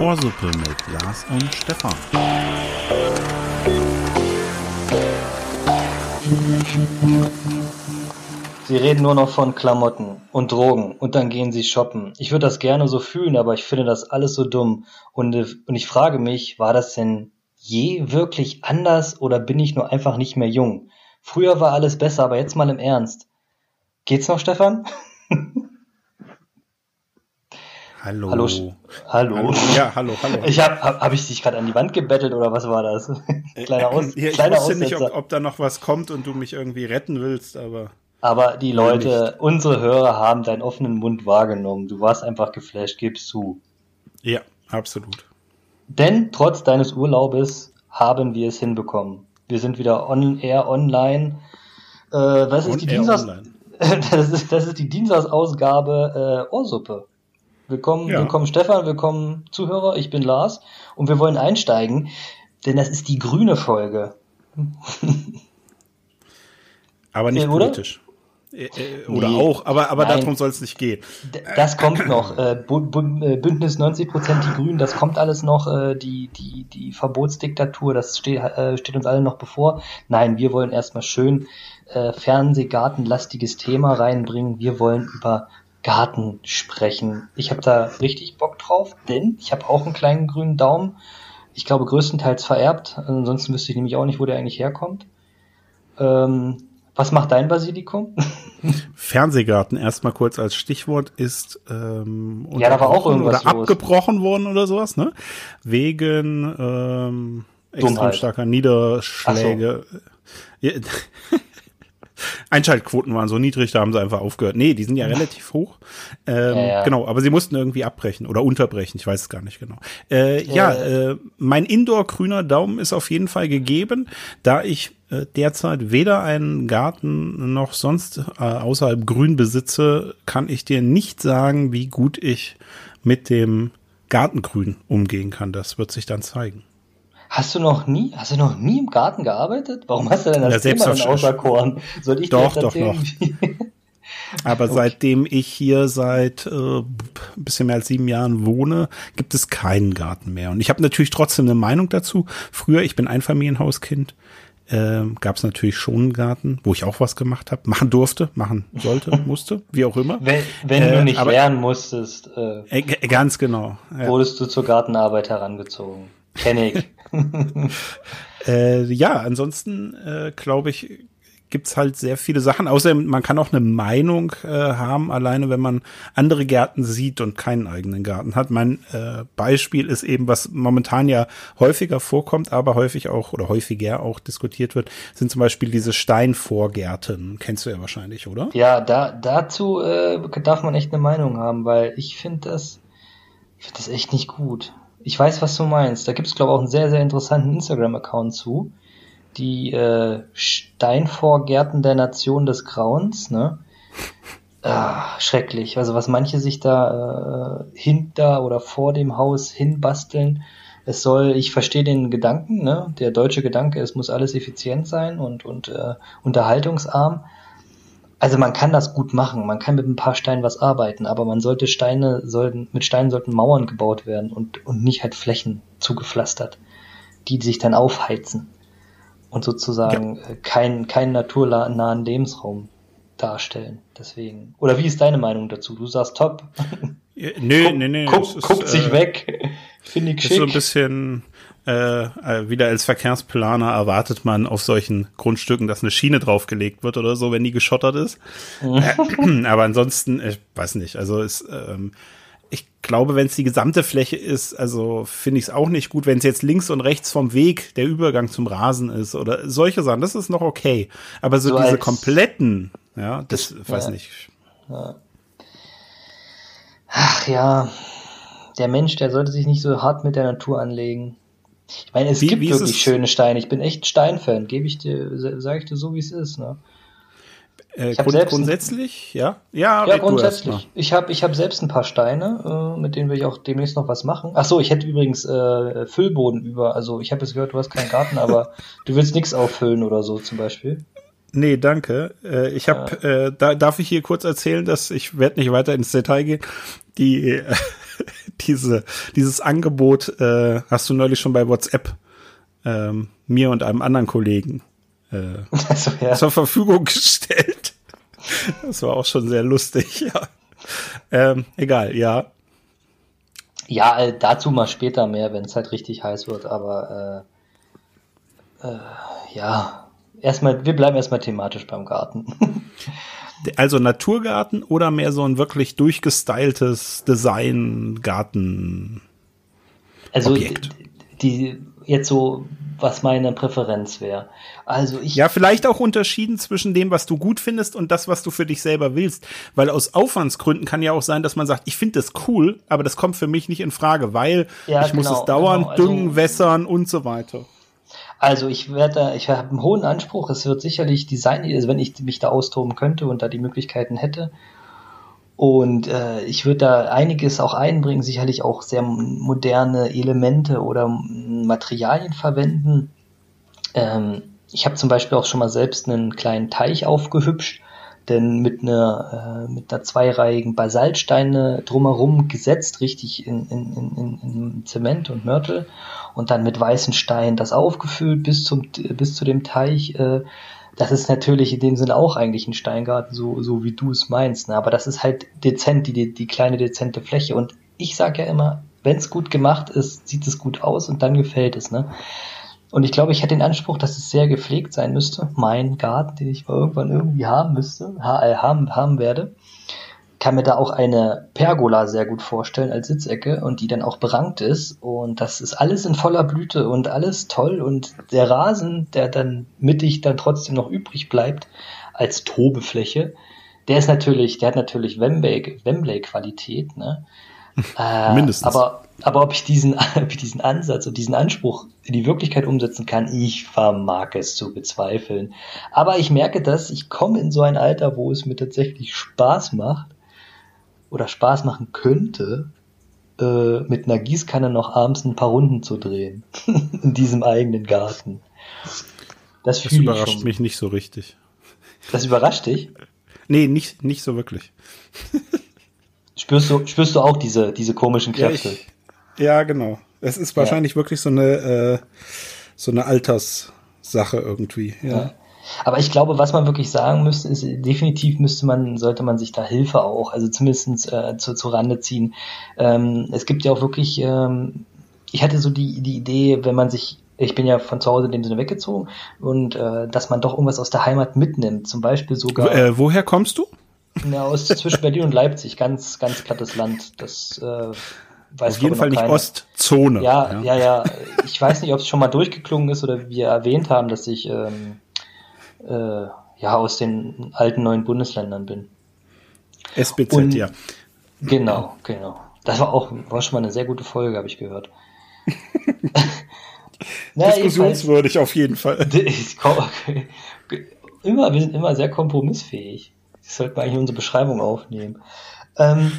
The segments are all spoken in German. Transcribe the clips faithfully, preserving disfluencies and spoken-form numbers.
Ohrsuppe mit Lars und Stefan. Sie reden nur noch von Klamotten und Drogen und dann gehen sie shoppen. Ich würde das gerne so fühlen, aber ich finde das alles so dumm. Und, und ich frage mich, war das denn je wirklich anders oder bin ich nur einfach nicht mehr jung? Früher war alles besser, aber jetzt mal im Ernst. Geht's noch, Stefan? Hallo. Hallo. Hallo. Hallo. Ja, hallo, hallo. Ich hab, hab, hab ich dich gerade an die Wand gebettelt oder was war das? Kleiner Aus, ja, ich kleiner wusste nicht, ob, ob da noch was kommt und du mich irgendwie retten willst, aber... Aber die Leute, nicht. Unsere Hörer haben deinen offenen Mund wahrgenommen. Du warst einfach geflasht, gib's zu. Ja, absolut. Denn trotz deines Urlaubes haben wir es hinbekommen. Wir sind wieder on air online. Äh, das, ist die Dienstags- das, ist, das ist die Dienstagsausgabe äh, Ohrsuppe. Willkommen, ja. willkommen Stefan, willkommen Zuhörer, ich bin Lars und wir wollen einsteigen, denn das ist die grüne Folge. Aber nicht oder? Politisch. Äh, äh, oder nee, auch, aber, aber darum soll es nicht gehen. Das kommt noch. Äh, Bündnis neunzig Prozent die Grünen, das kommt alles noch. Äh, die, die, die Verbotsdiktatur, das steht, äh, steht uns alle noch bevor. Nein, wir wollen erstmal schön äh, Fernsehgartenlastiges Thema reinbringen. Wir wollen über Garten sprechen. Ich habe da richtig Bock drauf, denn ich habe auch einen kleinen grünen Daumen. Ich glaube, größtenteils vererbt. Ansonsten wüsste ich nämlich auch nicht, wo der eigentlich herkommt. Ähm, was macht dein Basilikum? Fernsehgarten, erstmal kurz als Stichwort, ist ähm, ja, da war auch irgendwas oder los. abgebrochen worden oder sowas, ne? Wegen ähm, extrem starker Niederschläge. Ach so. Einschaltquoten waren so niedrig, da haben sie einfach aufgehört. Nee, die sind ja relativ hoch. Ähm, ja, ja. Genau, aber sie mussten irgendwie abbrechen oder unterbrechen, ich weiß es gar nicht genau. Äh, ja, ja äh, mein Indoor-grüner Daumen ist auf jeden Fall gegeben, da ich äh, derzeit weder einen Garten noch sonst äh, außerhalb grün besitze, kann ich dir nicht sagen, wie gut ich mit dem Gartengrün umgehen kann. Das wird sich dann zeigen. Hast du noch nie, hast du noch nie im Garten gearbeitet? Warum hast du denn das ja, Thema dann auserkoren? Soll ich doch, dir das erzählen? Doch, doch, noch. Aber okay. Seitdem ich hier seit äh, ein bisschen mehr als sieben Jahren wohne, gibt es keinen Garten mehr. Und ich habe natürlich trotzdem eine Meinung dazu. Früher, ich bin Einfamilienhauskind, äh, gab es natürlich schon einen Garten, wo ich auch was gemacht habe, machen durfte, machen sollte, musste, wie auch immer. Wenn, wenn äh, du nicht aber, lernen musstest, äh, äh, ganz genau, ja. Wurdest du zur Gartenarbeit herangezogen. Kenne ich. äh, ja, ansonsten äh, glaube ich, gibt's halt sehr viele Sachen. Außerdem, man kann auch eine Meinung äh, haben, alleine wenn man andere Gärten sieht und keinen eigenen Garten hat. Mein äh, Beispiel ist eben, was momentan ja häufiger vorkommt, aber häufig auch oder häufiger auch diskutiert wird, sind zum Beispiel diese Steinvorgärten. Kennst du ja wahrscheinlich, oder? Ja, da dazu äh, darf man echt eine Meinung haben, weil ich finde das, ich finde das echt nicht gut. Ich weiß, was du meinst. Da gibt es, glaube ich, auch einen sehr, sehr interessanten Instagram-Account zu. Die äh, Steinvorgärten der Nation des Grauens. Ne? Ah, schrecklich. Also was manche sich da äh, hinter oder vor dem Haus hinbasteln. Es soll, ich verstehe den Gedanken, ne? Der deutsche Gedanke, es muss alles effizient sein und, und äh, unterhaltungsarm. Also man kann das gut machen, man kann mit ein paar Steinen was arbeiten, aber man sollte Steine, sollten, mit Steinen sollten Mauern gebaut werden und, und nicht halt Flächen zugepflastert, die sich dann aufheizen und sozusagen ja. keinen kein naturnahen Lebensraum darstellen. Deswegen. Oder wie ist deine Meinung dazu? Du sagst top. Ja, nö, guck, nö, nö. Guck, ist, guckt sich äh, weg. Finde ich schick. Ist so ein bisschen... Äh, wieder als Verkehrsplaner erwartet man auf solchen Grundstücken, dass eine Schiene draufgelegt wird oder so, wenn die geschottert ist. Äh, aber ansonsten, ich weiß nicht, also es, ähm, ich glaube, wenn es die gesamte Fläche ist, also finde ich es auch nicht gut, wenn es jetzt links und rechts vom Weg der Übergang zum Rasen ist oder solche Sachen, das ist noch okay. Aber so, so diese kompletten, ja, das, das weiß ja. nicht. Ja. Ach ja, der Mensch, der sollte sich nicht so hart mit der Natur anlegen. Ich meine, es wie, gibt wie wirklich schöne Steine. Ich bin echt Steinfan, gebe ich dir, sage ich dir so, wie es ist. Ne? Äh, ich hab grund, grundsätzlich, ein, ja? Ja, ja grundsätzlich. Ich habe ich hab selbst ein paar Steine, äh, mit denen will ich auch demnächst noch was machen. Ach so, ich hätte übrigens äh, Füllboden über. Also ich habe jetzt gehört, du hast keinen Garten, aber du willst nichts auffüllen oder so zum Beispiel. Nee, danke. Äh, ich habe, ja. äh, da, darf ich hier kurz erzählen, dass ich werde nicht weiter ins Detail gehen. Die äh, diese dieses Angebot äh, hast du neulich schon bei WhatsApp ähm, mir und einem anderen Kollegen äh, also, ja. zur Verfügung gestellt. Das war auch schon sehr lustig. Ja. Ähm, egal, ja. Ja, äh, dazu mal später mehr, wenn es halt richtig heiß wird. Aber äh, äh, ja. Erstmal, wir bleiben erstmal thematisch beim Garten. Also Naturgarten oder mehr so ein wirklich durchgestyltes Design-Garten? Also die, die jetzt so, was meine Präferenz wäre. Also ich ja, vielleicht auch unterschieden zwischen dem, was du gut findest und das, was du für dich selber willst. Weil aus Aufwandsgründen kann ja auch sein, dass man sagt, ich finde das cool, aber das kommt für mich nicht in Frage, weil ja, ich genau, muss es dauernd genau, also, düngen, wässern und so weiter. Also ich werde, ich habe einen hohen Anspruch, es wird sicherlich Design, also wenn ich mich da austoben könnte und da die Möglichkeiten hätte. Und äh, ich würde da einiges auch einbringen, sicherlich auch sehr moderne Elemente oder Materialien verwenden. Ähm, ich habe zum Beispiel auch schon mal selbst einen kleinen Teich aufgehübscht, denn mit einer, äh, mit einer zweireihigen Basaltsteine drumherum gesetzt, richtig in, in, in, in Zement und Mörtel und dann mit weißen Steinen das aufgefüllt bis zum, bis zu dem Teich. Äh, das ist natürlich in dem Sinne auch eigentlich ein Steingarten, so, so wie du es meinst, ne? Aber das ist halt dezent, die, die kleine dezente Fläche. Und ich sage ja immer, wenn es gut gemacht ist, sieht es gut aus und dann gefällt es, ne? Und ich glaube, ich hätte den Anspruch, dass es sehr gepflegt sein müsste. Mein Garten, den ich mal irgendwann irgendwie haben müsste, haben, haben werde, kann mir da auch eine Pergola sehr gut vorstellen als Sitzecke und die dann auch berankt ist. Und das ist alles in voller Blüte und alles toll. Und der Rasen, der dann mittig dann trotzdem noch übrig bleibt als Tobefläche, der ist natürlich, der hat natürlich Wembley, Wembley-Qualität, ne? Äh, Mindestens. Aber, aber ob ich diesen, ob ich diesen Ansatz und diesen Anspruch in die Wirklichkeit umsetzen kann, ich vermag es zu bezweifeln. Aber ich merke, dass ich komme in so ein Alter, wo es mir tatsächlich Spaß macht oder Spaß machen könnte, äh, mit einer Gießkanne noch abends ein paar Runden zu drehen in diesem eigenen Garten. Das, das überrascht mich nicht so richtig. Das überrascht dich? Nee, nicht, nicht so wirklich. Spürst du, spürst du auch diese, diese komischen Kräfte? Ja, ich, ja genau. Es ist wahrscheinlich ja. wirklich so eine, äh, so eine Alterssache irgendwie. Ja. Ja. Aber ich glaube, was man wirklich sagen müsste, ist, definitiv müsste man, sollte man sich da Hilfe auch, also zumindest äh, zu, zu Rande ziehen. Ähm, es gibt ja auch wirklich, ähm, ich hatte so die, die Idee, wenn man sich, ich bin ja von zu Hause in dem Sinne weggezogen, und äh, dass man doch irgendwas aus der Heimat mitnimmt, zum Beispiel sogar. Äh, woher kommst du? Na, aus zwischen Berlin und Leipzig, ganz, ganz plattes Land. Das äh, weiß auf jeden Fall nicht keine. Ostzone. Ja, ja, ja, ja. Ich weiß nicht, ob es schon mal durchgeklungen ist oder wir erwähnt haben, dass ich ähm, äh, ja aus den alten neuen Bundesländern bin. S B Z, und, ja. Genau, genau. Das war auch war schon mal eine sehr gute Folge, habe ich gehört. Na, diskussionswürdig auf jeden Fall. Ich, okay. Immer, wir sind immer sehr kompromissfähig. Das sollte man eigentlich unsere Beschreibung aufnehmen. Ähm,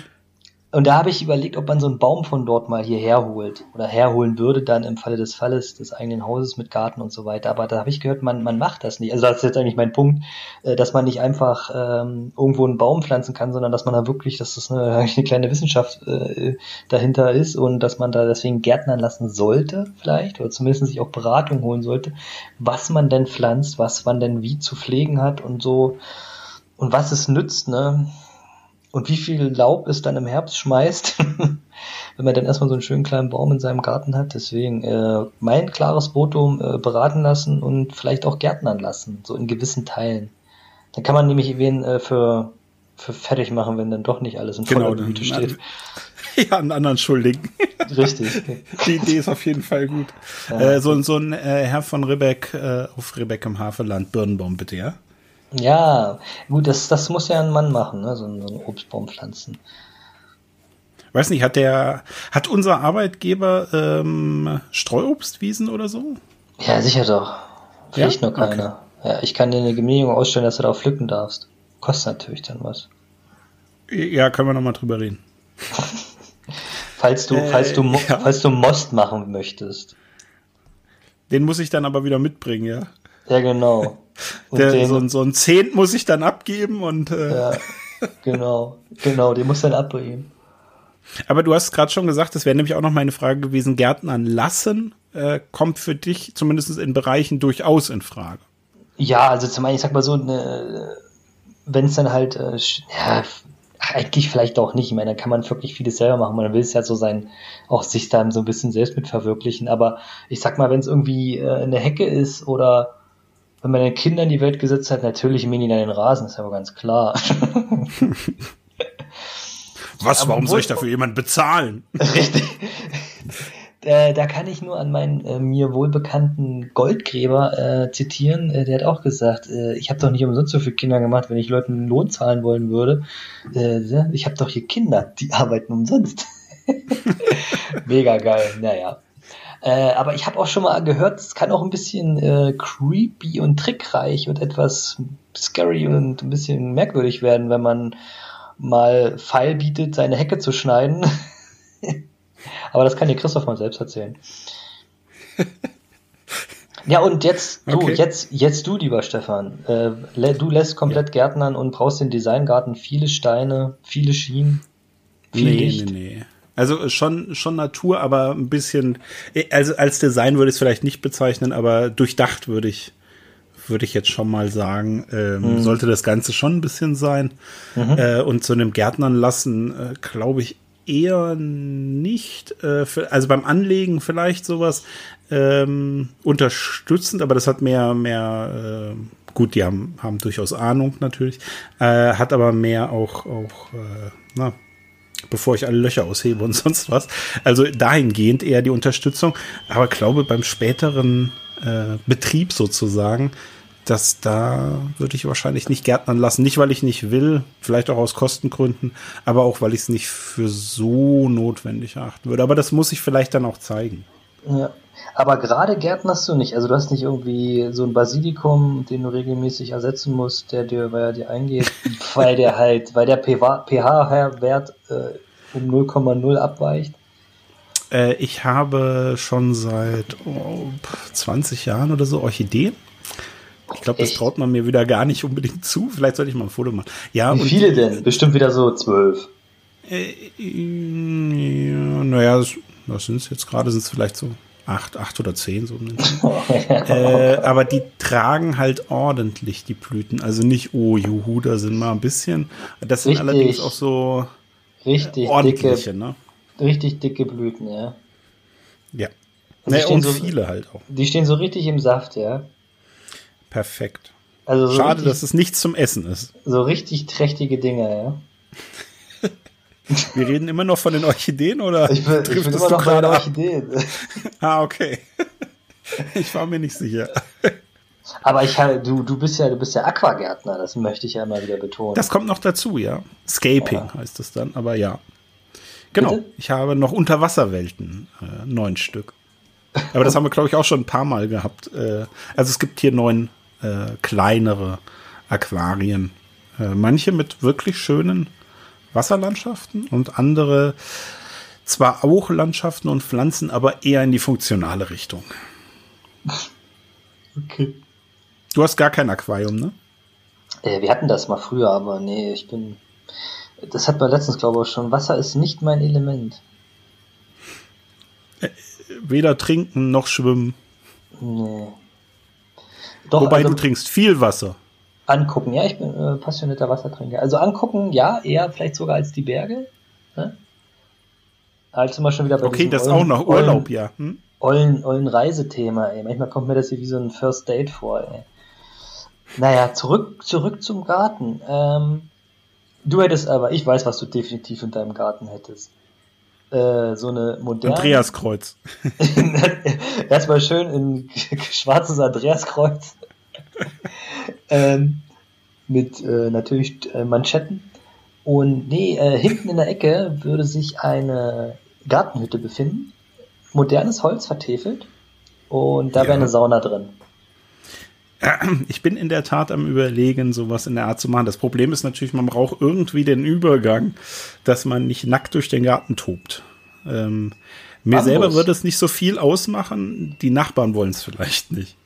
und da habe ich überlegt, ob man so einen Baum von dort mal hierher holt oder herholen würde dann im Falle des Falles des eigenen Hauses mit Garten und so weiter. Aber da habe ich gehört, man, man macht das nicht. Also das ist jetzt eigentlich mein Punkt, dass man nicht einfach ähm, irgendwo einen Baum pflanzen kann, sondern dass man da wirklich, dass das eine, eine kleine Wissenschaft äh, dahinter ist und dass man da deswegen Gärtnern lassen sollte vielleicht oder zumindest sich auch Beratung holen sollte, was man denn pflanzt, was man denn wie zu pflegen hat und so. Und was es nützt, ne? Und wie viel Laub es dann im Herbst schmeißt, wenn man dann erstmal so einen schönen kleinen Baum in seinem Garten hat. Deswegen äh, mein klares Votum, äh, beraten lassen und vielleicht auch gärtnern lassen, so in gewissen Teilen. Dann kann man nämlich wen äh, für, für fertig machen, wenn dann doch nicht alles in voller genau, Blüte steht. Ja, einen anderen Schuldigen. Richtig. Die Idee ist auf jeden Fall gut. Ja. Äh, so, so ein äh, Herr von Ribbeck äh, auf Ribbeck im Haveland, Birnenbaum bitte, ja? Ja, gut, das, das muss ja ein Mann machen, ne? So einen, so einen Obstbaum pflanzen. Weiß nicht, hat der, hat unser Arbeitgeber ähm, Streuobstwiesen oder so? Ja, sicher doch. Vielleicht ja? Nur keiner. Okay. Ja, ich kann dir eine Genehmigung ausstellen, dass du da pflücken darfst. Kostet natürlich dann was. Ja, können wir nochmal drüber reden. falls du, äh, falls du, ja. falls du Most machen möchtest. Den muss ich dann aber wieder mitbringen, ja. Ja, genau. Der, den, so, so ein Zehnt muss ich dann abgeben und äh ja, genau, genau, den muss dann abgeben. Aber du hast gerade schon gesagt, das wäre nämlich auch noch meine Frage gewesen, Gärten an Lassen äh, kommt für dich zumindest in Bereichen durchaus in Frage. Ja, also zum einen, ich sag mal so, ne, wenn es dann halt, äh, ja, eigentlich vielleicht auch nicht, ich meine, da kann man wirklich vieles selber machen, man will es ja so sein, auch sich dann so ein bisschen selbst mit verwirklichen, aber ich sag mal, wenn es irgendwie äh, eine Hecke ist oder wenn man den Kindern in die Welt gesetzt hat, natürlich mähen die dann den Rasen, ist ja aber ganz klar. Was, ja, warum soll ich dafür jemanden bezahlen? Richtig. Da, da kann ich nur an meinen äh, mir wohlbekannten Goldgräber äh, zitieren. Äh, der hat auch gesagt, äh, ich habe doch nicht umsonst so viele Kinder gemacht, wenn ich Leuten einen Lohn zahlen wollen würde. Äh, ich habe doch hier Kinder, die arbeiten umsonst. Mega geil, naja. Äh, aber ich habe auch schon mal gehört, es kann auch ein bisschen äh, creepy und trickreich und etwas scary und ein bisschen merkwürdig werden, wenn man mal feil bietet, seine Hecke zu schneiden. Aber das kann dir Christoph mal selbst erzählen. Ja, und jetzt du, okay. jetzt, jetzt du, lieber Stefan. Äh, du lässt komplett Gärtnern und brauchst den Designgarten viele Steine, viele Schienen, viel nee, Licht. Nee, nee. Also schon, schon Natur, aber ein bisschen, also als Design würde ich es vielleicht nicht bezeichnen, aber durchdacht würde ich würde ich jetzt schon mal sagen, ähm, mhm. sollte das Ganze schon ein bisschen sein. Mhm. Äh, und zu einem Gärtnern lassen, äh, glaube ich, eher nicht. Äh, für, also beim Anlegen vielleicht sowas ähm, unterstützend, aber das hat mehr, mehr äh, gut, die haben, haben durchaus Ahnung natürlich, äh, hat aber mehr auch, auch äh, na, bevor ich alle Löcher aushebe und sonst was. Also dahingehend eher die Unterstützung. Aber glaube, beim späteren äh, Betrieb sozusagen, dass da würde ich wahrscheinlich nicht gärtnern lassen. Nicht, weil ich nicht will, vielleicht auch aus Kostengründen, aber auch, weil ich es nicht für so notwendig erachten würde. Aber das muss ich vielleicht dann auch zeigen. Ja, aber gerade gärtnerst du nicht. Also du hast nicht irgendwie so ein Basilikum, den du regelmäßig ersetzen musst, der dir, weil er dir eingeht, weil der halt, weil der pH-Wert äh, um null Komma null abweicht. Äh, ich habe schon seit oh, zwanzig Jahren oder so Orchideen. Ich glaube, das traut man mir wieder gar nicht unbedingt zu. Vielleicht sollte ich mal ein Foto machen. Ja, wie viele und, denn? Bestimmt wieder so zwölf. Äh, äh, ja, naja, was sind es jetzt gerade? Sind es vielleicht so acht, acht oder zehn? So um den äh, aber die tragen halt ordentlich die Blüten. Also nicht, oh juhu, da sind mal ein bisschen. Das sind richtig, allerdings auch so richtig äh, ordentliche, dicke, ne? Richtig dicke Blüten, ja. Ja, naja, und so, viele halt auch. Die stehen so richtig im Saft, ja. Perfekt. Also so schade, richtig, dass es nichts zum Essen ist. So richtig trächtige Dinger, ja. Wir reden immer noch von den Orchideen, oder? Ich bin, ich bin immer noch bei den Orchideen. Ah, okay. Ich war mir nicht sicher. Aber ich du, du bist ja, du bist ja Aquagärtner, das möchte ich ja immer wieder betonen. Das kommt noch dazu, ja. Scaping ja. heißt es dann, aber ja. Genau, bitte? Ich habe noch Unterwasserwelten, äh, neun Stück. Aber das haben wir, glaube ich, auch schon ein paar Mal gehabt. Also es gibt hier neun äh, kleinere Aquarien. Äh, manche mit wirklich schönen Wasserlandschaften und andere zwar auch Landschaften und Pflanzen, aber eher in die funktionale Richtung. Okay. Du hast gar kein Aquarium, ne? Äh, wir hatten das mal früher, aber nee, ich bin... Das hat man letztens, glaube ich, schon. Wasser ist nicht mein Element. Äh, Weder trinken noch schwimmen. Nee. Doch, wobei also, du trinkst viel Wasser. Angucken, ja, ich bin äh, passionierter Wassertrinker. Also angucken, ja, eher vielleicht sogar als die Berge. Ne? Halt zum Beispiel wieder bei okay, das ist auch noch Urlaub, ollen, ja. Hm? Ollen, ollen Reisethema, ey. Manchmal kommt mir das hier wie so ein First Date vor, ey. Naja, zurück, zurück zum Garten. Ähm, du hättest aber, ich weiß, was du definitiv in deinem Garten hättest. Äh, so eine moderne... Andreaskreuz. Erstmal schön in schwarzes Andreaskreuz. ähm, mit äh, natürlich äh, Manschetten. Und nee, äh, hinten in der Ecke würde sich eine Gartenhütte befinden. Modernes Holz vertäfelt. Und da wäre ja. eine Sauna drin. Ich bin in der Tat am Überlegen, sowas in der Art zu machen. Das Problem ist natürlich, man braucht irgendwie den Übergang, dass man nicht nackt durch den Garten tobt. Ähm, mir Bambus. Selber würde es nicht so viel ausmachen, die Nachbarn wollen es vielleicht nicht.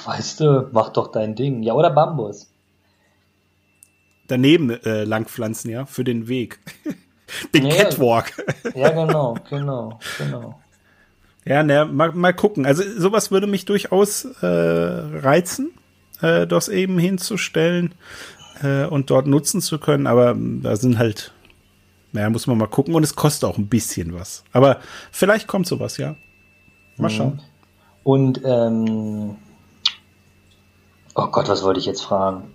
Ach, weißt du, mach doch dein Ding. Ja, oder Bambus. Daneben äh, langpflanzen, ja, für den Weg. Den ja, Catwalk. Ja, genau, genau, genau. Ja, na, mal, mal gucken. Also sowas würde mich durchaus äh, reizen, äh, das eben hinzustellen äh, und dort nutzen zu können. Aber äh, da sind halt, naja, muss man mal gucken. Und es kostet auch ein bisschen was. Aber vielleicht kommt sowas, ja. Mal mhm. schauen. Und, ähm, oh Gott, was wollte ich jetzt fragen?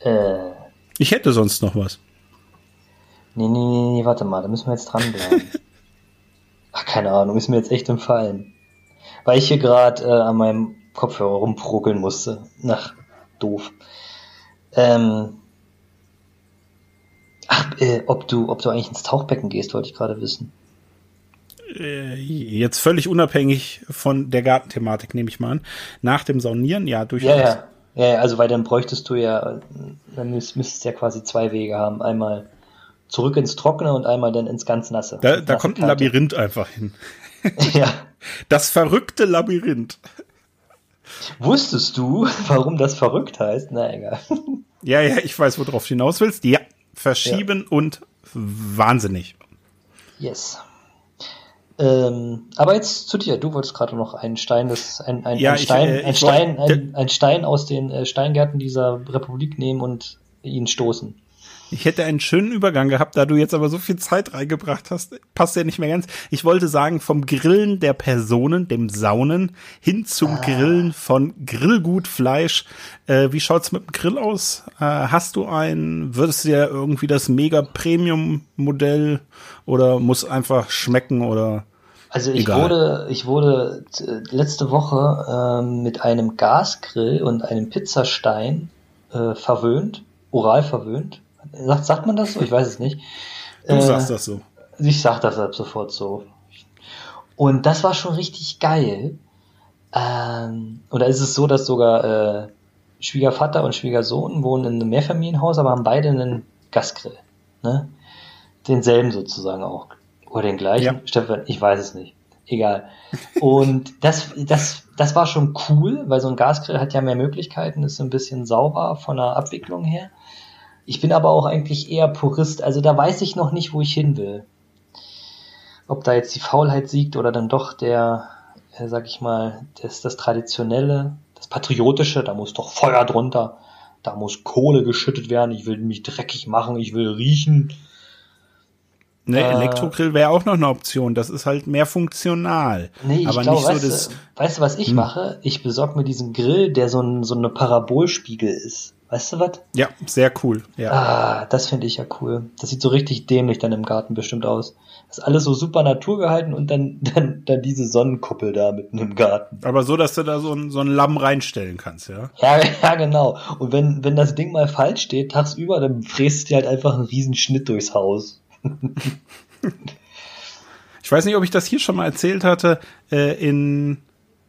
Äh, ich hätte sonst noch was. Nee, nee, nee, nee, warte mal, da müssen wir jetzt dranbleiben. Ach, keine Ahnung, ist mir jetzt echt entfallen. Weil ich hier gerade äh, an meinem Kopfhörer rumprokeln musste. Ach, doof. Ähm, ach, äh, ob du, ob du eigentlich ins Tauchbecken gehst, wollte ich gerade wissen. Äh, jetzt völlig unabhängig von der Gartenthematik, nehme ich mal an. Nach dem Saunieren, ja, durchaus. Ja, ja, ja, also weil dann bräuchtest du ja, dann müsstest du ja quasi zwei Wege haben. Einmal zurück ins Trockene und einmal dann ins ganz Nasse. Da, da kommt ein Labyrinth einfach hin. Ja. Das verrückte Labyrinth. Wusstest du, warum das verrückt heißt? Na, egal. Ja, ja, ich weiß, worauf du hinaus willst. Ja, verschieben ja. Und wahnsinnig. Yes. Ähm, aber jetzt zu dir. Du wolltest gerade noch einen Stein, das, ein, ein, ja, ein Stein, ich, äh, ein, Stein wollt, ein, ein Stein aus den äh, Steingärten dieser Republik nehmen und ihn stoßen. Ich hätte einen schönen Übergang gehabt, da du jetzt aber so viel Zeit reingebracht hast, passt ja nicht mehr ganz. Ich wollte sagen, vom Grillen der Personen, dem Saunen, hin zum ah. Grillen von Grillgut, Fleisch. Äh, wie schaut's mit dem Grill aus? Äh, hast du einen? Würdest du ja irgendwie das Mega-Premium-Modell oder muss einfach schmecken oder Also ich egal. wurde ich wurde letzte Woche äh, mit einem Gasgrill und einem Pizzastein äh, verwöhnt, oral verwöhnt. Sagt, sagt man das so? Ich weiß es nicht. Du äh, sagst das so. Ich sag das ab sofort so. Und das war schon richtig geil. Ähm, oder ist es so, dass sogar äh, Schwiegervater und Schwiegersohn wohnen in einem Mehrfamilienhaus, aber haben beide einen Gasgrill. Ne? Denselben sozusagen auch. Oder den gleichen. Ja. Stefan, ich weiß es nicht. Egal. Und das, das, das war schon cool, weil so ein Gasgrill hat ja mehr Möglichkeiten, ist so ein bisschen sauber von der Abwicklung her. Ich bin aber auch eigentlich eher Purist, also da weiß ich noch nicht, wo ich hin will. Ob da jetzt die Faulheit siegt oder dann doch der, äh, sag ich mal, das, das Traditionelle, das Patriotische, da muss doch Feuer drunter, da muss Kohle geschüttet werden, ich will mich dreckig machen, ich will riechen. Ne, äh, Elektrogrill wäre auch noch eine Option, das ist halt mehr funktional. Nee, ich aber glaub, nicht so weißt, das, weißt du, was ich hm. mache? Ich besorge mir diesen Grill, der so, ein, so eine Parabolspiegel ist. Weißt du was? Ja, sehr cool. Ja. Ah, das finde ich ja cool. Das sieht so richtig dämlich dann im Garten bestimmt aus. Das ist alles so super naturgehalten und dann, dann, dann diese Sonnenkuppel da mitten im Garten. Aber so, dass du da so ein, so ein Lamm reinstellen kannst, ja? Ja, ja, genau. Und wenn, wenn das Ding mal falsch steht, tagsüber, dann fräst dir halt einfach einen riesen Schnitt durchs Haus. Ich weiß nicht, ob ich das hier schon mal erzählt hatte, äh, in...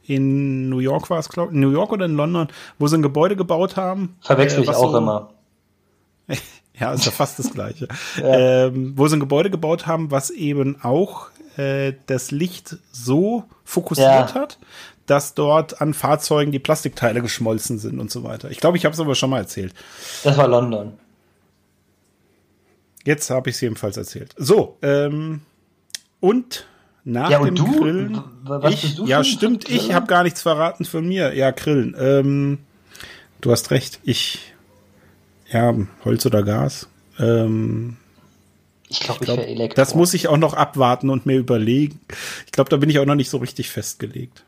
In New York war es, glaube ich, in New York oder in London, wo sie ein Gebäude gebaut haben. Verwechsel ich äh, auch so, immer. Ja, ist ja fast das Gleiche. Ja. Ähm, wo sie ein Gebäude gebaut haben, was eben auch äh, das Licht so fokussiert ja. hat, dass dort an Fahrzeugen die Plastikteile geschmolzen sind und so weiter. Ich glaube, ich habe es aber schon mal erzählt. Das war London. Jetzt habe ich es jedenfalls erzählt. So, ähm, und nach ja, und dem du? Grillen. Was ich, bist du ja, stimmt, Grillen? Ich habe gar nichts verraten von mir. Ja, Grillen. Ähm, du hast recht. Ich. Ja, Holz oder Gas. Ähm, ich glaube, ich, glaub, ich wäre Elektro. Das muss ich auch noch abwarten und mir überlegen. Ich glaube, da bin ich auch noch nicht so richtig festgelegt.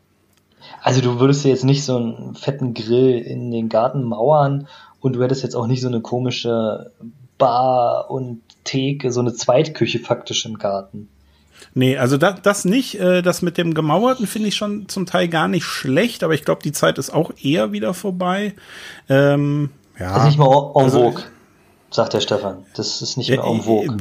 Also, du würdest dir jetzt nicht so einen fetten Grill in den Garten mauern und du hättest jetzt auch nicht so eine komische Bar und Theke, so eine Zweitküche faktisch im Garten. Nee, also das, das nicht. Das mit dem Gemauerten finde ich schon zum Teil gar nicht schlecht, aber ich glaube, die Zeit ist auch eher wieder vorbei. Ähm, ja. Das ist nicht mehr en vogue, also, sagt der Stefan. Das ist nicht mehr en vogue.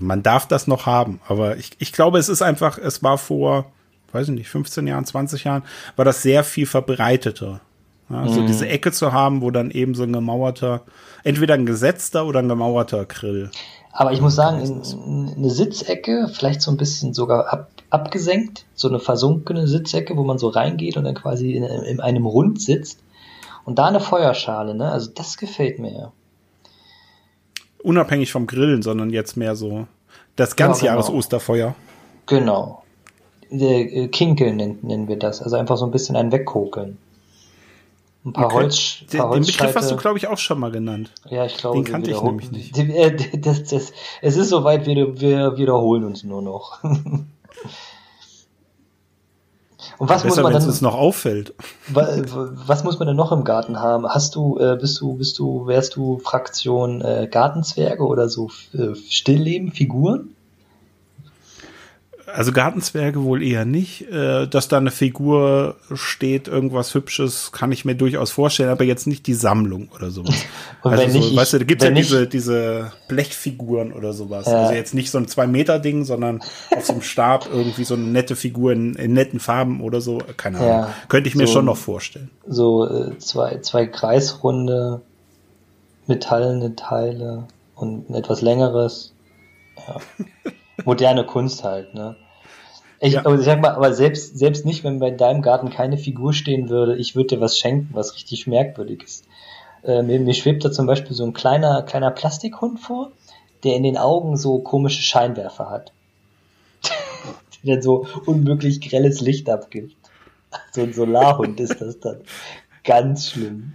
Man darf das noch haben, aber ich, ich glaube, es ist einfach, es war vor, weiß ich nicht, fünfzehn Jahren, zwanzig Jahren, war das sehr viel verbreiteter. Also mhm. diese Ecke zu haben, wo dann eben so ein gemauerter, entweder ein gesetzter oder ein gemauerter Grill. Aber ich muss sagen, eine Sitzecke, vielleicht so ein bisschen sogar ab, abgesenkt, so eine versunkene Sitzecke, wo man so reingeht und dann quasi in, in einem Rund sitzt. Und da eine Feuerschale, ne? Also das gefällt mir ja. Unabhängig vom Grillen, sondern jetzt mehr so das ganze ja, genau. Jahres-Osterfeuer. Genau. Kinkeln nennen wir das. Also einfach so ein bisschen ein Wegkokeln. Ein paar, okay. Holz, paar den, den Begriff hast du, glaube ich, auch schon mal genannt. Ja, ich glaube. Den kannte ich nämlich nicht. Äh, das, das, es ist soweit, wir, wir wiederholen uns nur noch. Und was ja, besser, muss man dann, wenn es noch auffällt. Was, was muss man denn noch im Garten haben? Hast du, äh, bist du, bist du, wärst du Fraktion äh, Gartenzwerge oder so äh, Stillleben, Figuren? Also Gartenzwerge wohl eher nicht. Dass da eine Figur steht, irgendwas Hübsches, kann ich mir durchaus vorstellen, aber jetzt nicht die Sammlung oder sowas. Und also wenn nicht, so, ich, weißt du, da gibt es ja diese, diese Blechfiguren oder sowas. Ja. Also jetzt nicht so ein zwei Meter Ding, sondern auf so einem Stab irgendwie so eine nette Figur in, in netten Farben oder so. Keine Ahnung. Ja. Könnte ich mir so, schon noch vorstellen. So zwei, zwei kreisrunde, metallene Teile und etwas längeres. Ja. Moderne Kunst halt, ne? Ich, ja. Aber ich sag mal, aber selbst, selbst nicht, wenn bei deinem Garten keine Figur stehen würde, ich würde dir was schenken, was richtig merkwürdig ist. Äh, mir, mir schwebt da zum Beispiel so ein kleiner, kleiner Plastikhund vor, der in den Augen so komische Scheinwerfer hat. Der dann so unmöglich grelles Licht abgibt. So ein Solarhund ist das dann. Ganz schlimm.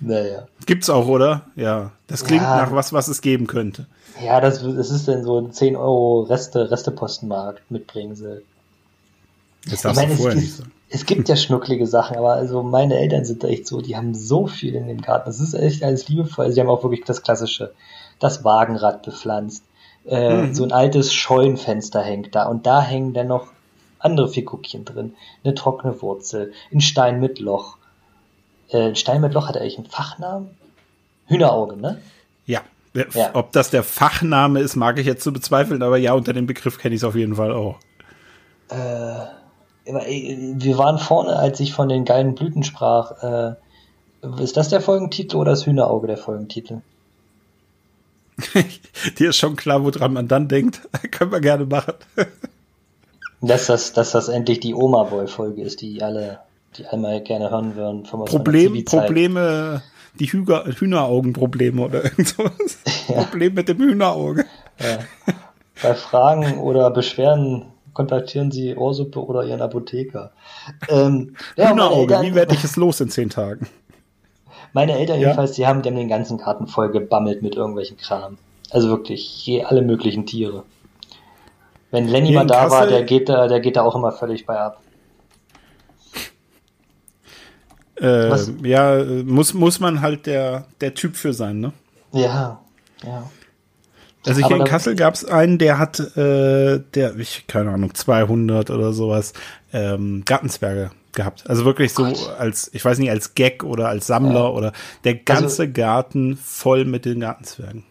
Naja. Gibt's auch, oder? Ja. Das klingt ja nach was, was es geben könnte. Ja, das, das ist dann so ein zehn Euro Reste, Restepostenmarkt mitbringen sie. Das darfst ich meine, du vorher es, nicht sagen. Es gibt ja schnucklige Sachen, aber also meine Eltern sind da echt so, die haben so viel in dem Garten. Das ist echt alles liebevoll. Sie haben auch wirklich das klassische, das Wagenrad bepflanzt. Äh, mhm. So ein altes Scheunenfenster hängt da und da hängen dann noch andere Fikuckchen drin. Eine trockene Wurzel, ein Stein mit Loch. Ein Stein mit Loch hat eigentlich einen Fachnamen. Hühnerauge, ne? Ja. ja. Ob das der Fachname ist, mag ich jetzt zu bezweifeln, aber ja, unter dem Begriff kenne ich es auf jeden Fall auch. Äh, wir waren vorne, als ich von den geilen Blüten sprach. Äh, ist das der Folgentitel oder ist Hühnerauge der Folgentitel? Dir ist schon klar, woran man dann denkt. Können wir gerne machen. dass, das, dass das endlich die Oma-Boy-Folge ist, die alle... die einmal gerne hören würden. Von Problem, Probleme, die Hüger, Hühneraugenprobleme oder irgend sowas. Ja. Problem mit dem Hühnerauge. Ja. Bei Fragen oder Beschwerden kontaktieren Sie Ohrsuppe oder Ihren Apotheker. Ähm, ja, Hühnerauge, Eltern, wie werde ich es los in zehn Tagen? Meine Eltern ja. jedenfalls, die haben den ganzen Garten voll gebammelt mit irgendwelchen Kram. Also wirklich, je alle möglichen Tiere. Wenn Lenny Hier mal da Kassel, war, der geht da, der geht da auch immer völlig bei ab. Was? Ja, muss, muss man halt der, der Typ für sein, ne? Ja, ja. Also hier in Kassel gab es einen, der hat, äh, der, ich keine Ahnung, zweihundert oder sowas, ähm, Gartenzwerge gehabt. Also wirklich so Gott. als, ich weiß nicht, als Gag oder als Sammler ja. oder der ganze also, Garten voll mit den Gartenzwergen.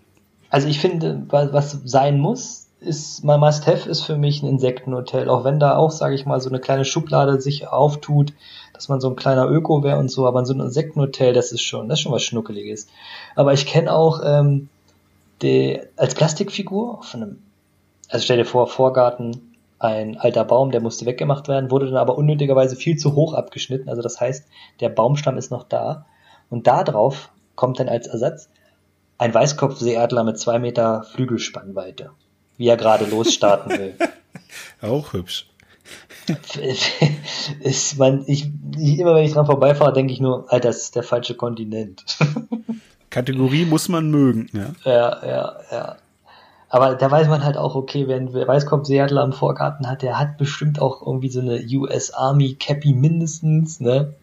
Also ich finde, was sein muss, ist, mein Must-Have ist für mich ein Insektenhotel, auch wenn da auch, sage ich mal, so eine kleine Schublade sich auftut, dass man so ein kleiner Öko wäre und so, aber so ein Insektenhotel, das ist schon, das ist schon was Schnuckeliges. Aber ich kenne auch ähm, die, als Plastikfigur von einem, also stell dir vor, Vorgarten, ein alter Baum, der musste weggemacht werden, wurde dann aber unnötigerweise viel zu hoch abgeschnitten, also das heißt, der Baumstamm ist noch da und da drauf kommt dann als Ersatz ein Weißkopfseeadler mit zwei Meter Flügelspannweite, wie er gerade losstarten will. Auch hübsch. Ist man, ich, immer wenn ich dran vorbeifahre, denke ich nur, Alter, das ist der falsche Kontinent. Kategorie muss man mögen, ja. Ja, ja, ja. Aber da weiß man halt auch, okay, wenn Weißkopfseeadler im Vorgarten hat, der hat bestimmt auch irgendwie so eine U S Army Cappy mindestens, ne?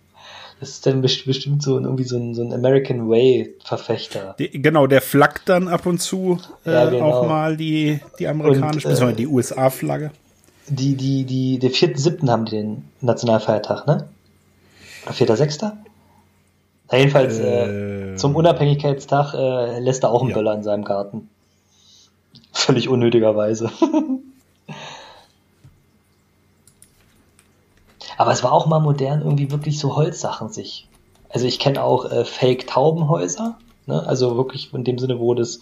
Das ist dann bestimmt so irgendwie so ein, so ein American Way-Verfechter. Die, genau, der flaggt dann ab und zu äh, ja, genau. auch mal die, die amerikanische, und, äh, die U S A-Flagge. Die, die, die, der vierten siebten haben die den Nationalfeiertag, ne? Oder vierten sechsten Na, jedenfalls äh, äh, zum Unabhängigkeitstag äh, lässt er auch einen ja. Böller in seinem Garten. Völlig unnötigerweise. Aber es war auch mal modern, irgendwie wirklich so Holzsachen sich. Also ich kenne auch äh, Fake-Taubenhäuser, Ne? Also wirklich in dem Sinne, wo das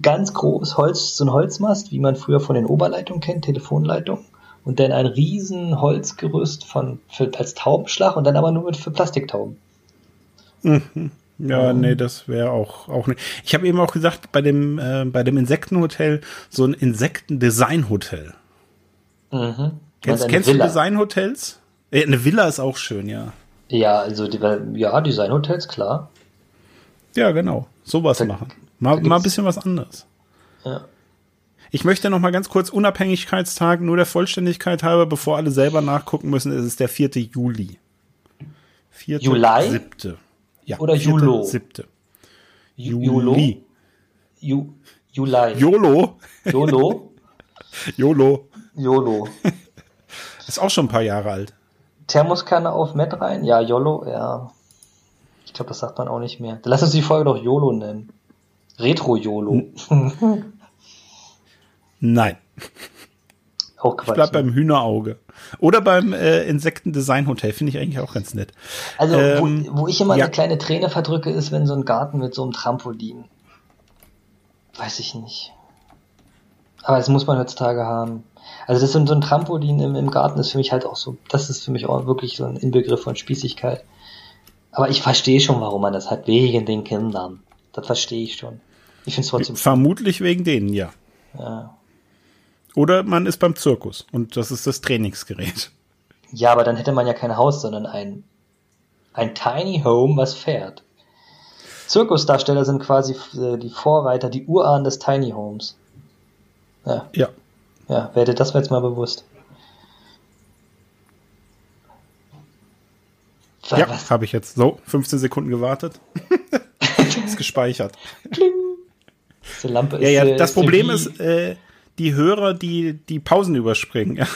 ganz groß Holz, so ein Holzmast, wie man früher von den Oberleitungen kennt, Telefonleitungen, und dann ein riesen Holzgerüst von, für, als Taubenschlag und dann aber nur mit für Plastiktauben. Mhm. Ja, nee, das wäre auch, auch nicht. Ich habe eben auch gesagt, bei dem, äh, bei dem Insektenhotel, so ein Insekten-Design-Hotel. Mhm. Kennst, kennst du Design-Hotels? Äh, eine Villa ist auch schön, ja. Ja, also die, ja, Design-Hotels, klar. Ja, genau. Sowas machen. Mal, mal ein bisschen was anderes. Ja. Ich möchte noch mal ganz kurz, Unabhängigkeitstag, nur der Vollständigkeit halber, bevor alle selber nachgucken müssen, es ist der vierte Juli. vierter Juli? siebter Ja, oder Julo. siebter Juli. Ju, Juli. YOLO. YOLO. YOLO. YOLO. Ist auch schon ein paar Jahre alt. Thermoskanne auf Met rein? Ja, YOLO, ja. Ich glaube, das sagt man auch nicht mehr. Dann lass uns die Folge doch YOLO nennen. Retro-YOLO. Hm. Nein. Auch Quatsch, ich bleib ne? beim Hühnerauge. Oder beim äh, Insekten-Design-Hotel. Finde ich eigentlich auch ganz nett. Also, ähm, wo, wo ich immer ja. eine kleine Träne verdrücke, ist, wenn so ein Garten mit so einem Trampolin. Weiß ich nicht. Aber das muss man heutzutage haben. Also, das sind so ein Trampolin im, im Garten, ist für mich halt auch so, das ist für mich auch wirklich so ein Inbegriff von Spießigkeit. Aber ich verstehe schon, warum man das hat. Wegen den Kindern. Das verstehe ich schon. Ich finde es trotzdem. Vermutlich schön. Wegen denen, ja. Ja. Oder man ist beim Zirkus und das ist das Trainingsgerät. Ja, aber dann hätte man ja kein Haus, sondern ein, ein Tiny Home, was fährt. Zirkusdarsteller sind quasi die Vorreiter, die Urahnen des Tiny Homes. Ja. Ja. Ja, werde das mir jetzt mal bewusst. Ja, habe ich jetzt so fünfzehn Sekunden gewartet. Ist gespeichert. Kling. Die Lampe ist, ja, ja, das ist Problem ist, äh, die Hörer, die die Pausen überspringen, ja,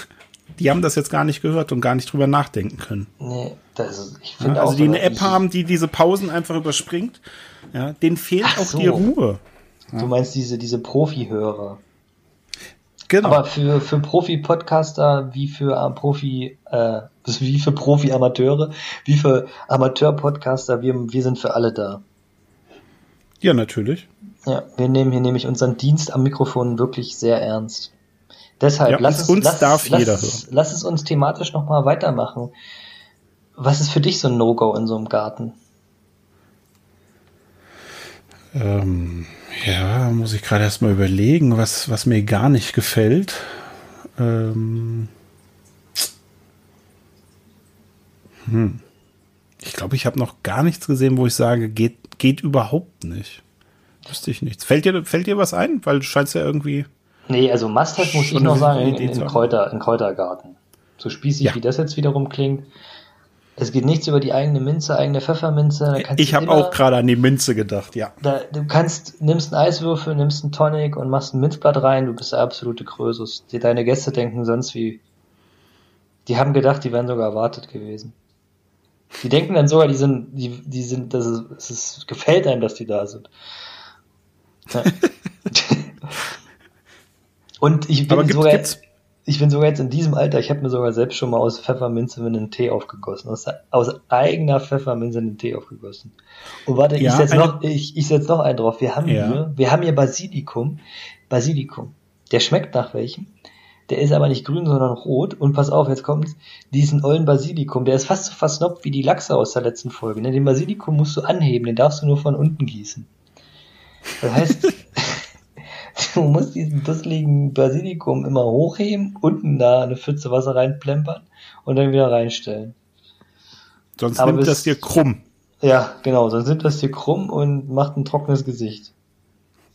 die haben das jetzt gar nicht gehört und gar nicht drüber nachdenken können. Nee, das ist, ich finde ja, also auch, die eine App haben, die diese Pausen einfach überspringt, ja, denen fehlt Ach auch so. die Ruhe. Ja. Du meinst diese, diese Profi-Hörer. Genau. Aber für, für Profi-Podcaster wie für Profi, äh, wie für Profi-Amateure, wie für Amateur-Podcaster, wir, wir sind für alle da. Ja, natürlich. Ja, wir nehmen hier nämlich unseren Dienst am Mikrofon wirklich sehr ernst. Deshalb, ja, lass, es, uns lass, darf lass, jeder lass, lass es uns thematisch nochmal weitermachen. Was ist für dich so ein No-Go in so einem Garten? Ähm, ja, muss ich gerade erstmal überlegen, was, was mir gar nicht gefällt. Ähm hm. Ich glaube, ich habe noch gar nichts gesehen, wo ich sage, geht, geht überhaupt nicht. Wüsste ich nichts. Fällt dir, fällt dir was ein? Weil du scheinst ja irgendwie... Nee, also Must-Have muss ich noch sagen, in, in, Kräuter, in Kräutergarten. So spießig, ja. wie das jetzt wiederum klingt. Es geht nichts über die eigene Minze, eigene Pfefferminze. Ich habe auch gerade an die Minze gedacht, ja. Da, du kannst, nimmst einen Eiswürfel, nimmst einen Tonic und machst ein Minzblatt rein. Du bist der absolute Krösus. Deine Gäste denken sonst wie... Die haben gedacht, die wären sogar erwartet gewesen. Die denken dann sogar, die sind, die, die sind, das ist, es ist, gefällt einem, dass die da sind. Ja. Und ich bin, gibt, sogar, ich bin sogar jetzt in diesem Alter, ich habe mir sogar selbst schon mal aus Pfefferminze einen Tee aufgegossen, aus, aus eigener Pfefferminze einen Tee aufgegossen. Und warte, ja, ich setze noch, ich, ich setz noch einen drauf. Wir haben, ja. hier, wir haben hier Basilikum. Basilikum. Der schmeckt nach welchem? Der ist aber nicht grün, sondern rot. Und pass auf, jetzt kommt's, diesen ollen Basilikum, der ist fast so versnoppt wie die Lachse aus der letzten Folge. Den Basilikum musst du anheben, den darfst du nur von unten gießen. Das heißt, du musst diesen dusseligen Basilikum immer hochheben, unten da eine Pfütze Wasser reinplempern und dann wieder reinstellen. Sonst aber nimmt bis, das dir krumm. Ja, genau, sonst nimmt das dir krumm und macht ein trockenes Gesicht.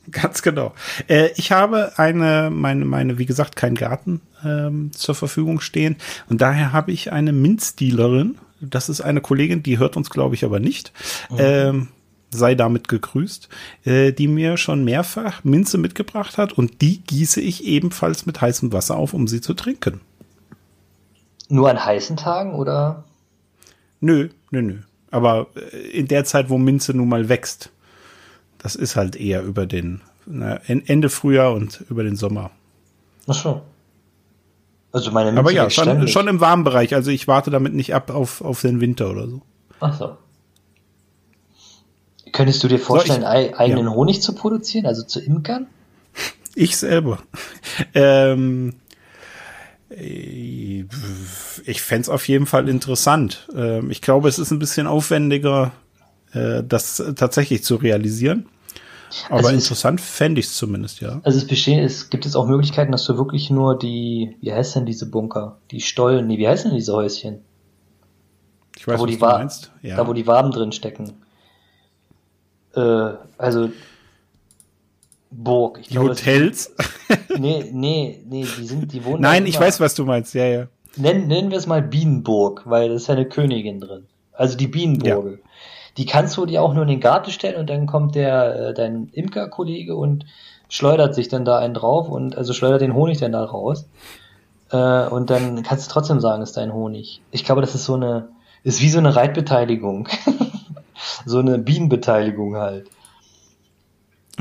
Ganz genau. Äh, ich habe eine, meine, meine, wie gesagt, keinen Garten ähm, zur Verfügung stehen und daher habe ich eine Minzdealerin. Das ist eine Kollegin, die hört uns, glaube ich, aber nicht. Mhm. Ähm, sei damit gegrüßt, äh, die mir schon mehrfach Minze mitgebracht hat und die gieße ich ebenfalls mit heißem Wasser auf, um sie zu trinken. Nur an heißen Tagen, oder? Nö, nö, nö. Aber in der Zeit, wo Minze nun mal wächst, das ist halt eher über den na, Ende Frühjahr und über den Sommer. Ach so. Also meine Minze Aber ja, schon, schon im warmen Bereich. Also ich warte damit nicht ab auf, auf den Winter oder so. Ach so. Könntest du dir vorstellen, so, ich, eigenen ja. Honig zu produzieren, also zu imkern? Ich selber. Ähm, ich fände es auf jeden Fall interessant. Ähm, ich glaube, es ist ein bisschen aufwendiger, äh, das tatsächlich zu realisieren. Aber also interessant fände ich es zumindest, ja. Also es bestehen, es gibt jetzt auch Möglichkeiten, dass du wirklich nur die, wie heißt denn diese Bunker? Die Stollen, nee, wie heißt denn diese Häuschen? Ich weiß, da, wo was die du Wa- meinst. Ja. Da, wo die Waben drin stecken. Äh, also Burg. Ich die glaub, Hotels? Das, nee, nee, nee, die sind, die wohnen. Nein, ich weiß, was du meinst, ja, ja. Nennen, nennen wir es mal Bienenburg, weil da ist ja eine Königin drin. Also die Bienenburge. Ja. Die kannst du dir auch nur in den Garten stellen und dann kommt der, dein Imkerkollege und schleudert sich dann da einen drauf und also schleudert den Honig dann da raus. Äh, und dann kannst du trotzdem sagen, ist dein Honig. Ich glaube, das ist so eine, ist wie so eine Reitbeteiligung. So eine Bienenbeteiligung halt.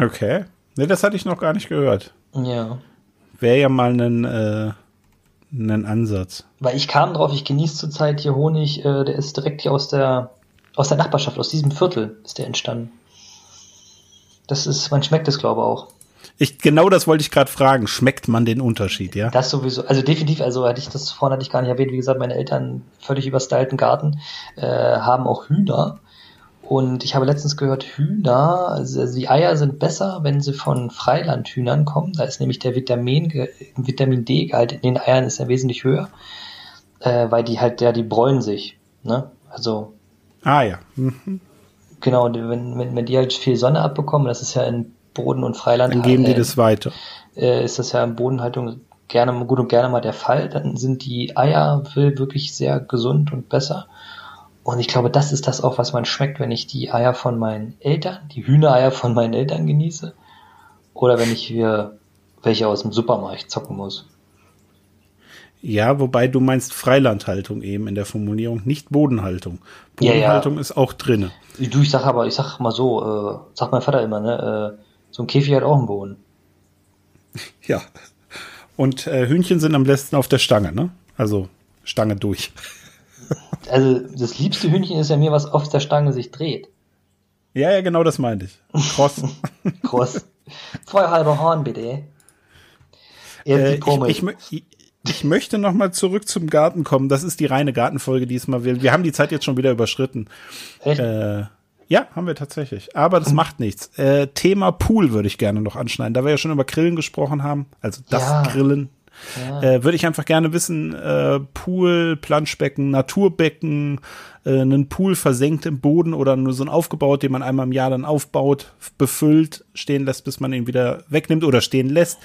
Okay. Ne, das hatte ich noch gar nicht gehört. Ja. Wäre ja mal ein, äh, ein Ansatz. Weil ich kam drauf, ich genieße zurzeit hier Honig, äh, der ist direkt hier aus der, aus der Nachbarschaft, aus diesem Viertel ist der entstanden. Das ist, man schmeckt es, glaube ich, auch. Ich, genau das wollte ich gerade fragen. Schmeckt man den Unterschied, ja? Das sowieso, also definitiv, also hatte ich das vorhin hatte ich gar nicht erwähnt, wie gesagt, meine Eltern völlig überstylten Garten, äh, haben auch Hühner. Und ich habe letztens gehört, Hühner, also die Eier sind besser, wenn sie von Freilandhühnern kommen. Da ist nämlich der Vitamin, Vitamin D-Gehalt in den Eiern ist ja wesentlich höher, äh, weil die halt, ja, die bräunen sich, ne? Also. Ah, ja. Mhm. Genau, und wenn, wenn, wenn die halt viel Sonne abbekommen, das ist ja in Boden- und Freiland. Dann geben die das weiter. Äh, ist das ja in Bodenhaltung gerne, gut und gerne mal der Fall. Dann sind die Eier wirklich sehr gesund und besser. Und ich glaube, das ist das auch, was man schmeckt, wenn ich die Eier von meinen Eltern, die Hühnereier von meinen Eltern genieße. Oder wenn ich hier welche aus dem Supermarkt zocken muss. Ja, wobei du meinst Freilandhaltung eben in der Formulierung, nicht Bodenhaltung. Bodenhaltung ja, ja. ist auch drin. Du, ich sag aber, ich sag mal so, äh, sagt mein Vater immer, ne, äh, so ein Käfig hat auch einen Boden. Ja. Und äh, Hühnchen sind am besten auf der Stange, ne? Also Stange durch. Also das liebste Hühnchen ist ja mir, was auf der Stange sich dreht. Ja, ja, genau das meinte ich. Kross. Kross. Zwei halbe Horn, bitte. Äh, ich, ich, ich möchte nochmal zurück zum Garten kommen. Das ist die reine Gartenfolge diesmal. Wir, wir haben die Zeit jetzt schon wieder überschritten. Echt? Äh, ja, haben wir tatsächlich. Aber das macht nichts. Äh, Thema Pool würde ich gerne noch anschneiden. Da wir ja schon über Grillen gesprochen haben, also das ja. Grillen. Ja. Äh, würde ich einfach gerne wissen, äh, Pool, Planschbecken, Naturbecken, äh, einen Pool versenkt im Boden oder nur so ein aufgebaut, den man einmal im Jahr dann aufbaut, befüllt, stehen lässt, bis man ihn wieder wegnimmt oder stehen lässt.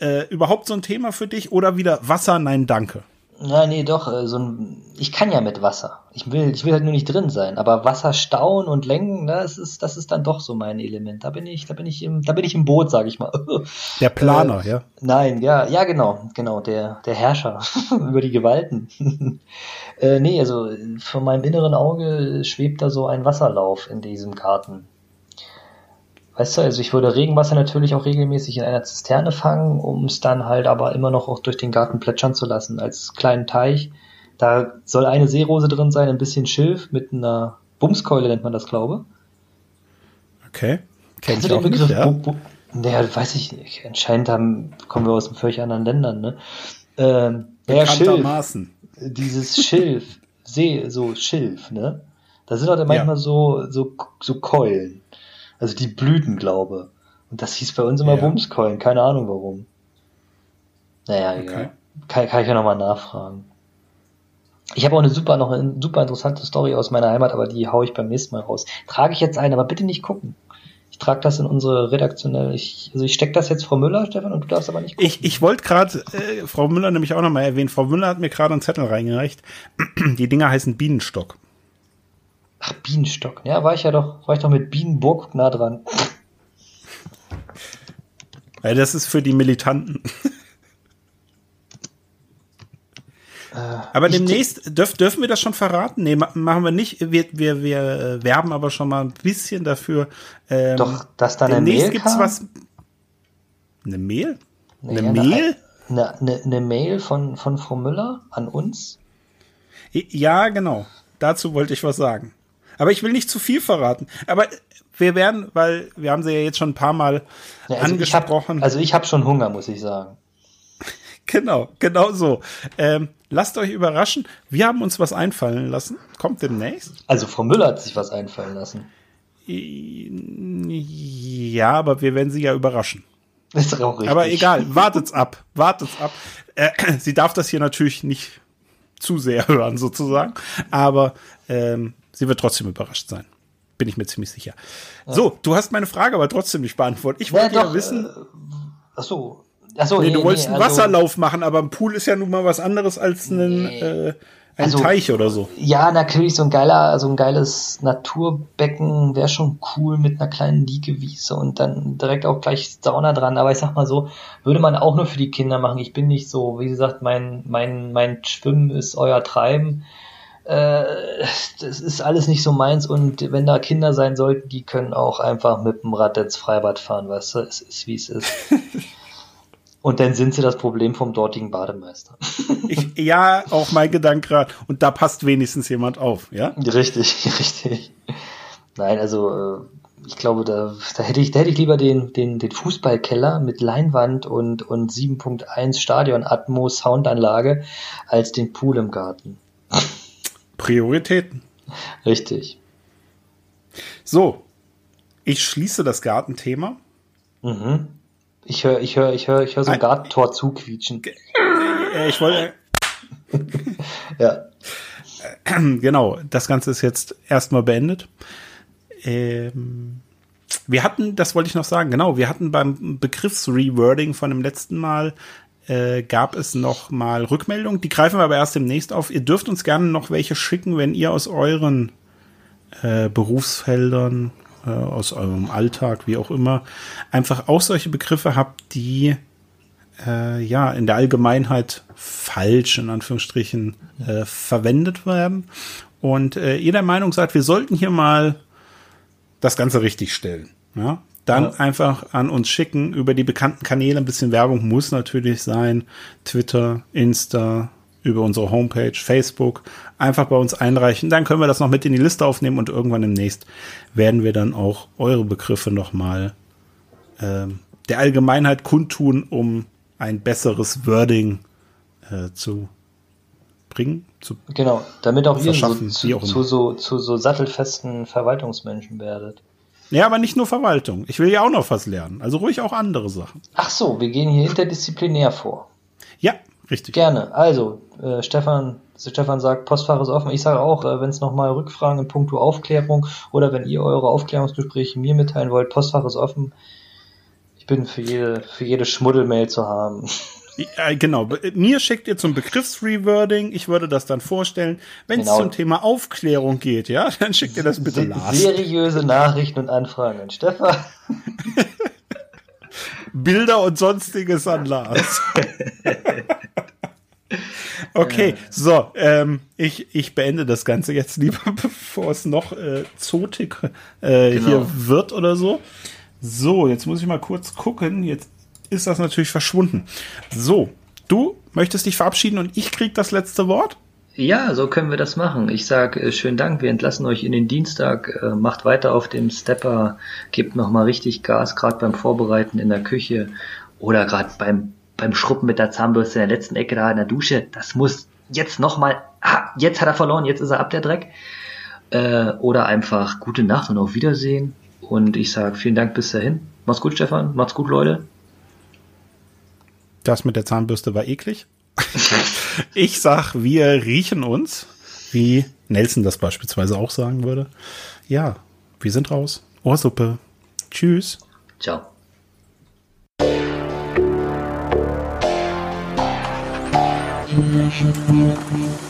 Äh, überhaupt so ein Thema für dich oder wieder Wasser? Nein, danke. Nein, nee, doch. Äh, so ein, ich kann ja mit Wasser. Ich will, ich will halt nur nicht drin sein. Aber Wasser stauen und lenken, das ist, das ist dann doch so mein Element. Da bin ich, da bin ich im, da bin ich im Boot, sage ich mal. Der Planer, äh, ja. Nein, ja, ja, genau, genau, der, der Herrscher über die Gewalten. äh, nee, also vor meinem inneren Auge schwebt da so ein Wasserlauf in diesem Garten. Weißt du, also ich würde Regenwasser natürlich auch regelmäßig in einer Zisterne fangen, um es dann halt aber immer noch auch durch den Garten plätschern zu lassen, als kleinen Teich. Da soll eine Seerose drin sein, ein bisschen Schilf mit einer Bumskeule nennt man das, glaube ich. Okay. Kennst du den Begriff? Ja. Bu- Bu- naja, weiß ich nicht. Anscheinend haben, kommen wir aus völlig anderen Ländern, ne? Ähm, ja, Schilf. Dieses Schilf. See, so Schilf, ne? Da sind halt manchmal ja. so, so, so Keulen. Also die Blüten, glaube. Und das hieß bei uns immer ja. Bumskeulen. Keine Ahnung, warum. Naja, okay. egal. Kann, kann ich ja nochmal nachfragen. Ich habe auch eine super, noch eine super interessante Story aus meiner Heimat, aber die haue ich beim nächsten Mal raus. Trage ich jetzt ein, aber bitte nicht gucken. Ich trage das in unsere redaktionelle... Ich, also ich stecke das jetzt Frau Müller, Stefan, und du darfst aber nicht gucken. Ich, ich wollte gerade äh, Frau Müller nämlich auch nochmal erwähnen. Frau Müller hat mir gerade einen Zettel reingereicht. Die Dinger heißen Bienenstock. Ach, Bienenstock. Ja, war ich ja doch, war ich doch mit Bienenburg nah dran. Ja, das ist für die Militanten. Äh, aber demnächst, dürf, dürfen wir das schon verraten? Nee, machen wir nicht. Wir, wir, wir werben aber schon mal ein bisschen dafür. Ähm, doch, dass da eine Mail gibt's kam? Was. Eine Mail? Eine ja, Mail? Eine, eine, eine Mail von, von Frau Müller an uns? Ja, genau. Dazu wollte ich was sagen. Aber ich will nicht zu viel verraten. Aber wir werden, weil wir haben sie ja jetzt schon ein paar Mal ja, also angesprochen. Ich hab, also ich habe schon Hunger, muss ich sagen. Genau, genau so. Ähm, lasst euch überraschen. Wir haben uns was einfallen lassen. Kommt demnächst. Also Frau Müller hat sich was einfallen lassen. Ja, aber wir werden sie ja überraschen. Ist doch auch richtig. Aber egal, wartet's ab. Wartet's ab. Äh, sie darf das hier natürlich nicht zu sehr hören, sozusagen. Aber ähm, sie wird trotzdem überrascht sein. Bin ich mir ziemlich sicher. Ja. So, du hast meine Frage aber trotzdem nicht beantwortet. Ich wollte ja, ja wissen. Äh, ach so. Ach so, nee, nee, du wolltest nee, einen also, Wasserlauf machen, aber ein Pool ist ja nun mal was anderes als einen, nee. äh, ein also, Teich oder so. Ja, natürlich, so ein geiler, so ein geiles Naturbecken wäre schon cool mit einer kleinen Liegewiese und dann direkt auch gleich Sauna dran. Aber ich sag mal so, würde man auch nur für die Kinder machen. Ich bin nicht so, wie gesagt, mein, mein, mein Schwimmen ist euer Treiben. Äh, das ist alles nicht so meins und wenn da Kinder sein sollten, die können auch einfach mit dem Rad ins Freibad fahren, weißt du, es ist wie es ist. Und dann sind sie das Problem vom dortigen Bademeister. Ich, ja, auch mein Gedanke gerade. Und da passt wenigstens jemand auf, ja? Richtig, richtig. Nein, also ich glaube, da, da, hätte, ich, da hätte ich lieber den, den, den Fußballkeller mit Leinwand und, und sieben Punkt eins Stadion Atmos Soundanlage als den Pool im Garten. Prioritäten. Richtig. So, ich schließe das Gartenthema. Mhm. Ich höre, ich höre, ich höre, ich höre so ein Gartentor zuquietschen. Ich wollte. Ja. Genau, das Ganze ist jetzt erstmal beendet. Ähm, wir hatten, das wollte ich noch sagen, genau, wir hatten beim Begriffsrewording von dem letzten Mal, äh, gab es noch mal Rückmeldungen. Die greifen wir aber erst demnächst auf. Ihr dürft uns gerne noch welche schicken, wenn ihr aus euren äh, Berufsfeldern, aus eurem Alltag, wie auch immer, einfach auch solche Begriffe habt, die äh, ja in der Allgemeinheit falsch, in Anführungsstrichen, äh, verwendet werden. Und äh, ihr der Meinung seid, wir sollten hier mal das Ganze richtigstellen. Ja? Dann ja. einfach an uns schicken, über die bekannten Kanäle, ein bisschen Werbung muss natürlich sein, Twitter, Insta, über unsere Homepage, Facebook, einfach bei uns einreichen. Dann können wir das noch mit in die Liste aufnehmen und irgendwann demnächst werden wir dann auch eure Begriffe nochmal äh, der Allgemeinheit kundtun, um ein besseres Wording äh, zu bringen. Zu genau, damit auch ihr so, zu, auch zu, so, zu so sattelfesten Verwaltungsmenschen werdet. Ja, aber nicht nur Verwaltung. Ich will ja auch noch was lernen. Also ruhig auch andere Sachen. Ach so, wir gehen hier interdisziplinär vor. Ja, richtig. Gerne. Also, äh, Stefan, Stefan sagt, Postfach ist offen. Ich sage auch, äh, wenn es nochmal Rückfragen in puncto Aufklärung oder wenn ihr eure Aufklärungsgespräche mir mitteilen wollt, Postfach ist offen. Ich bin für jede, für jede Schmuddelmail zu haben. Ja, genau. Mir schickt ihr zum Begriffsrewording. Ich würde das dann vorstellen. Wenn es genau. zum Thema Aufklärung geht, ja, dann schickt ihr das bitte nach. Seriöse Nachrichten und Anfragen an Stefan. Bilder und Sonstiges an Lars. Okay, so, ähm, ich, ich beende das Ganze jetzt lieber, bevor es noch äh, zotig äh, genau. hier wird oder so. So, jetzt muss ich mal kurz gucken. Jetzt ist das natürlich verschwunden. So, du möchtest dich verabschieden und ich krieg das letzte Wort? Ja, so können wir das machen. Ich sage äh, schönen Dank, wir entlassen euch in den Dienstag. Äh, macht weiter auf dem Stepper, gebt nochmal richtig Gas, gerade beim Vorbereiten in der Küche oder gerade beim beim Schrubben mit der Zahnbürste in der letzten Ecke da in der Dusche, das muss jetzt nochmal, ah, jetzt hat er verloren, jetzt ist er ab, der Dreck. Äh, oder einfach gute Nacht und auf Wiedersehen. Und ich sage vielen Dank bis dahin. Macht's gut, Stefan. Macht's gut, Leute. Das mit der Zahnbürste war eklig. Ich sag, wir riechen uns, wie Nelson das beispielsweise auch sagen würde. Ja, wir sind raus. Ohrsuppe. Tschüss. Ciao. Thank you.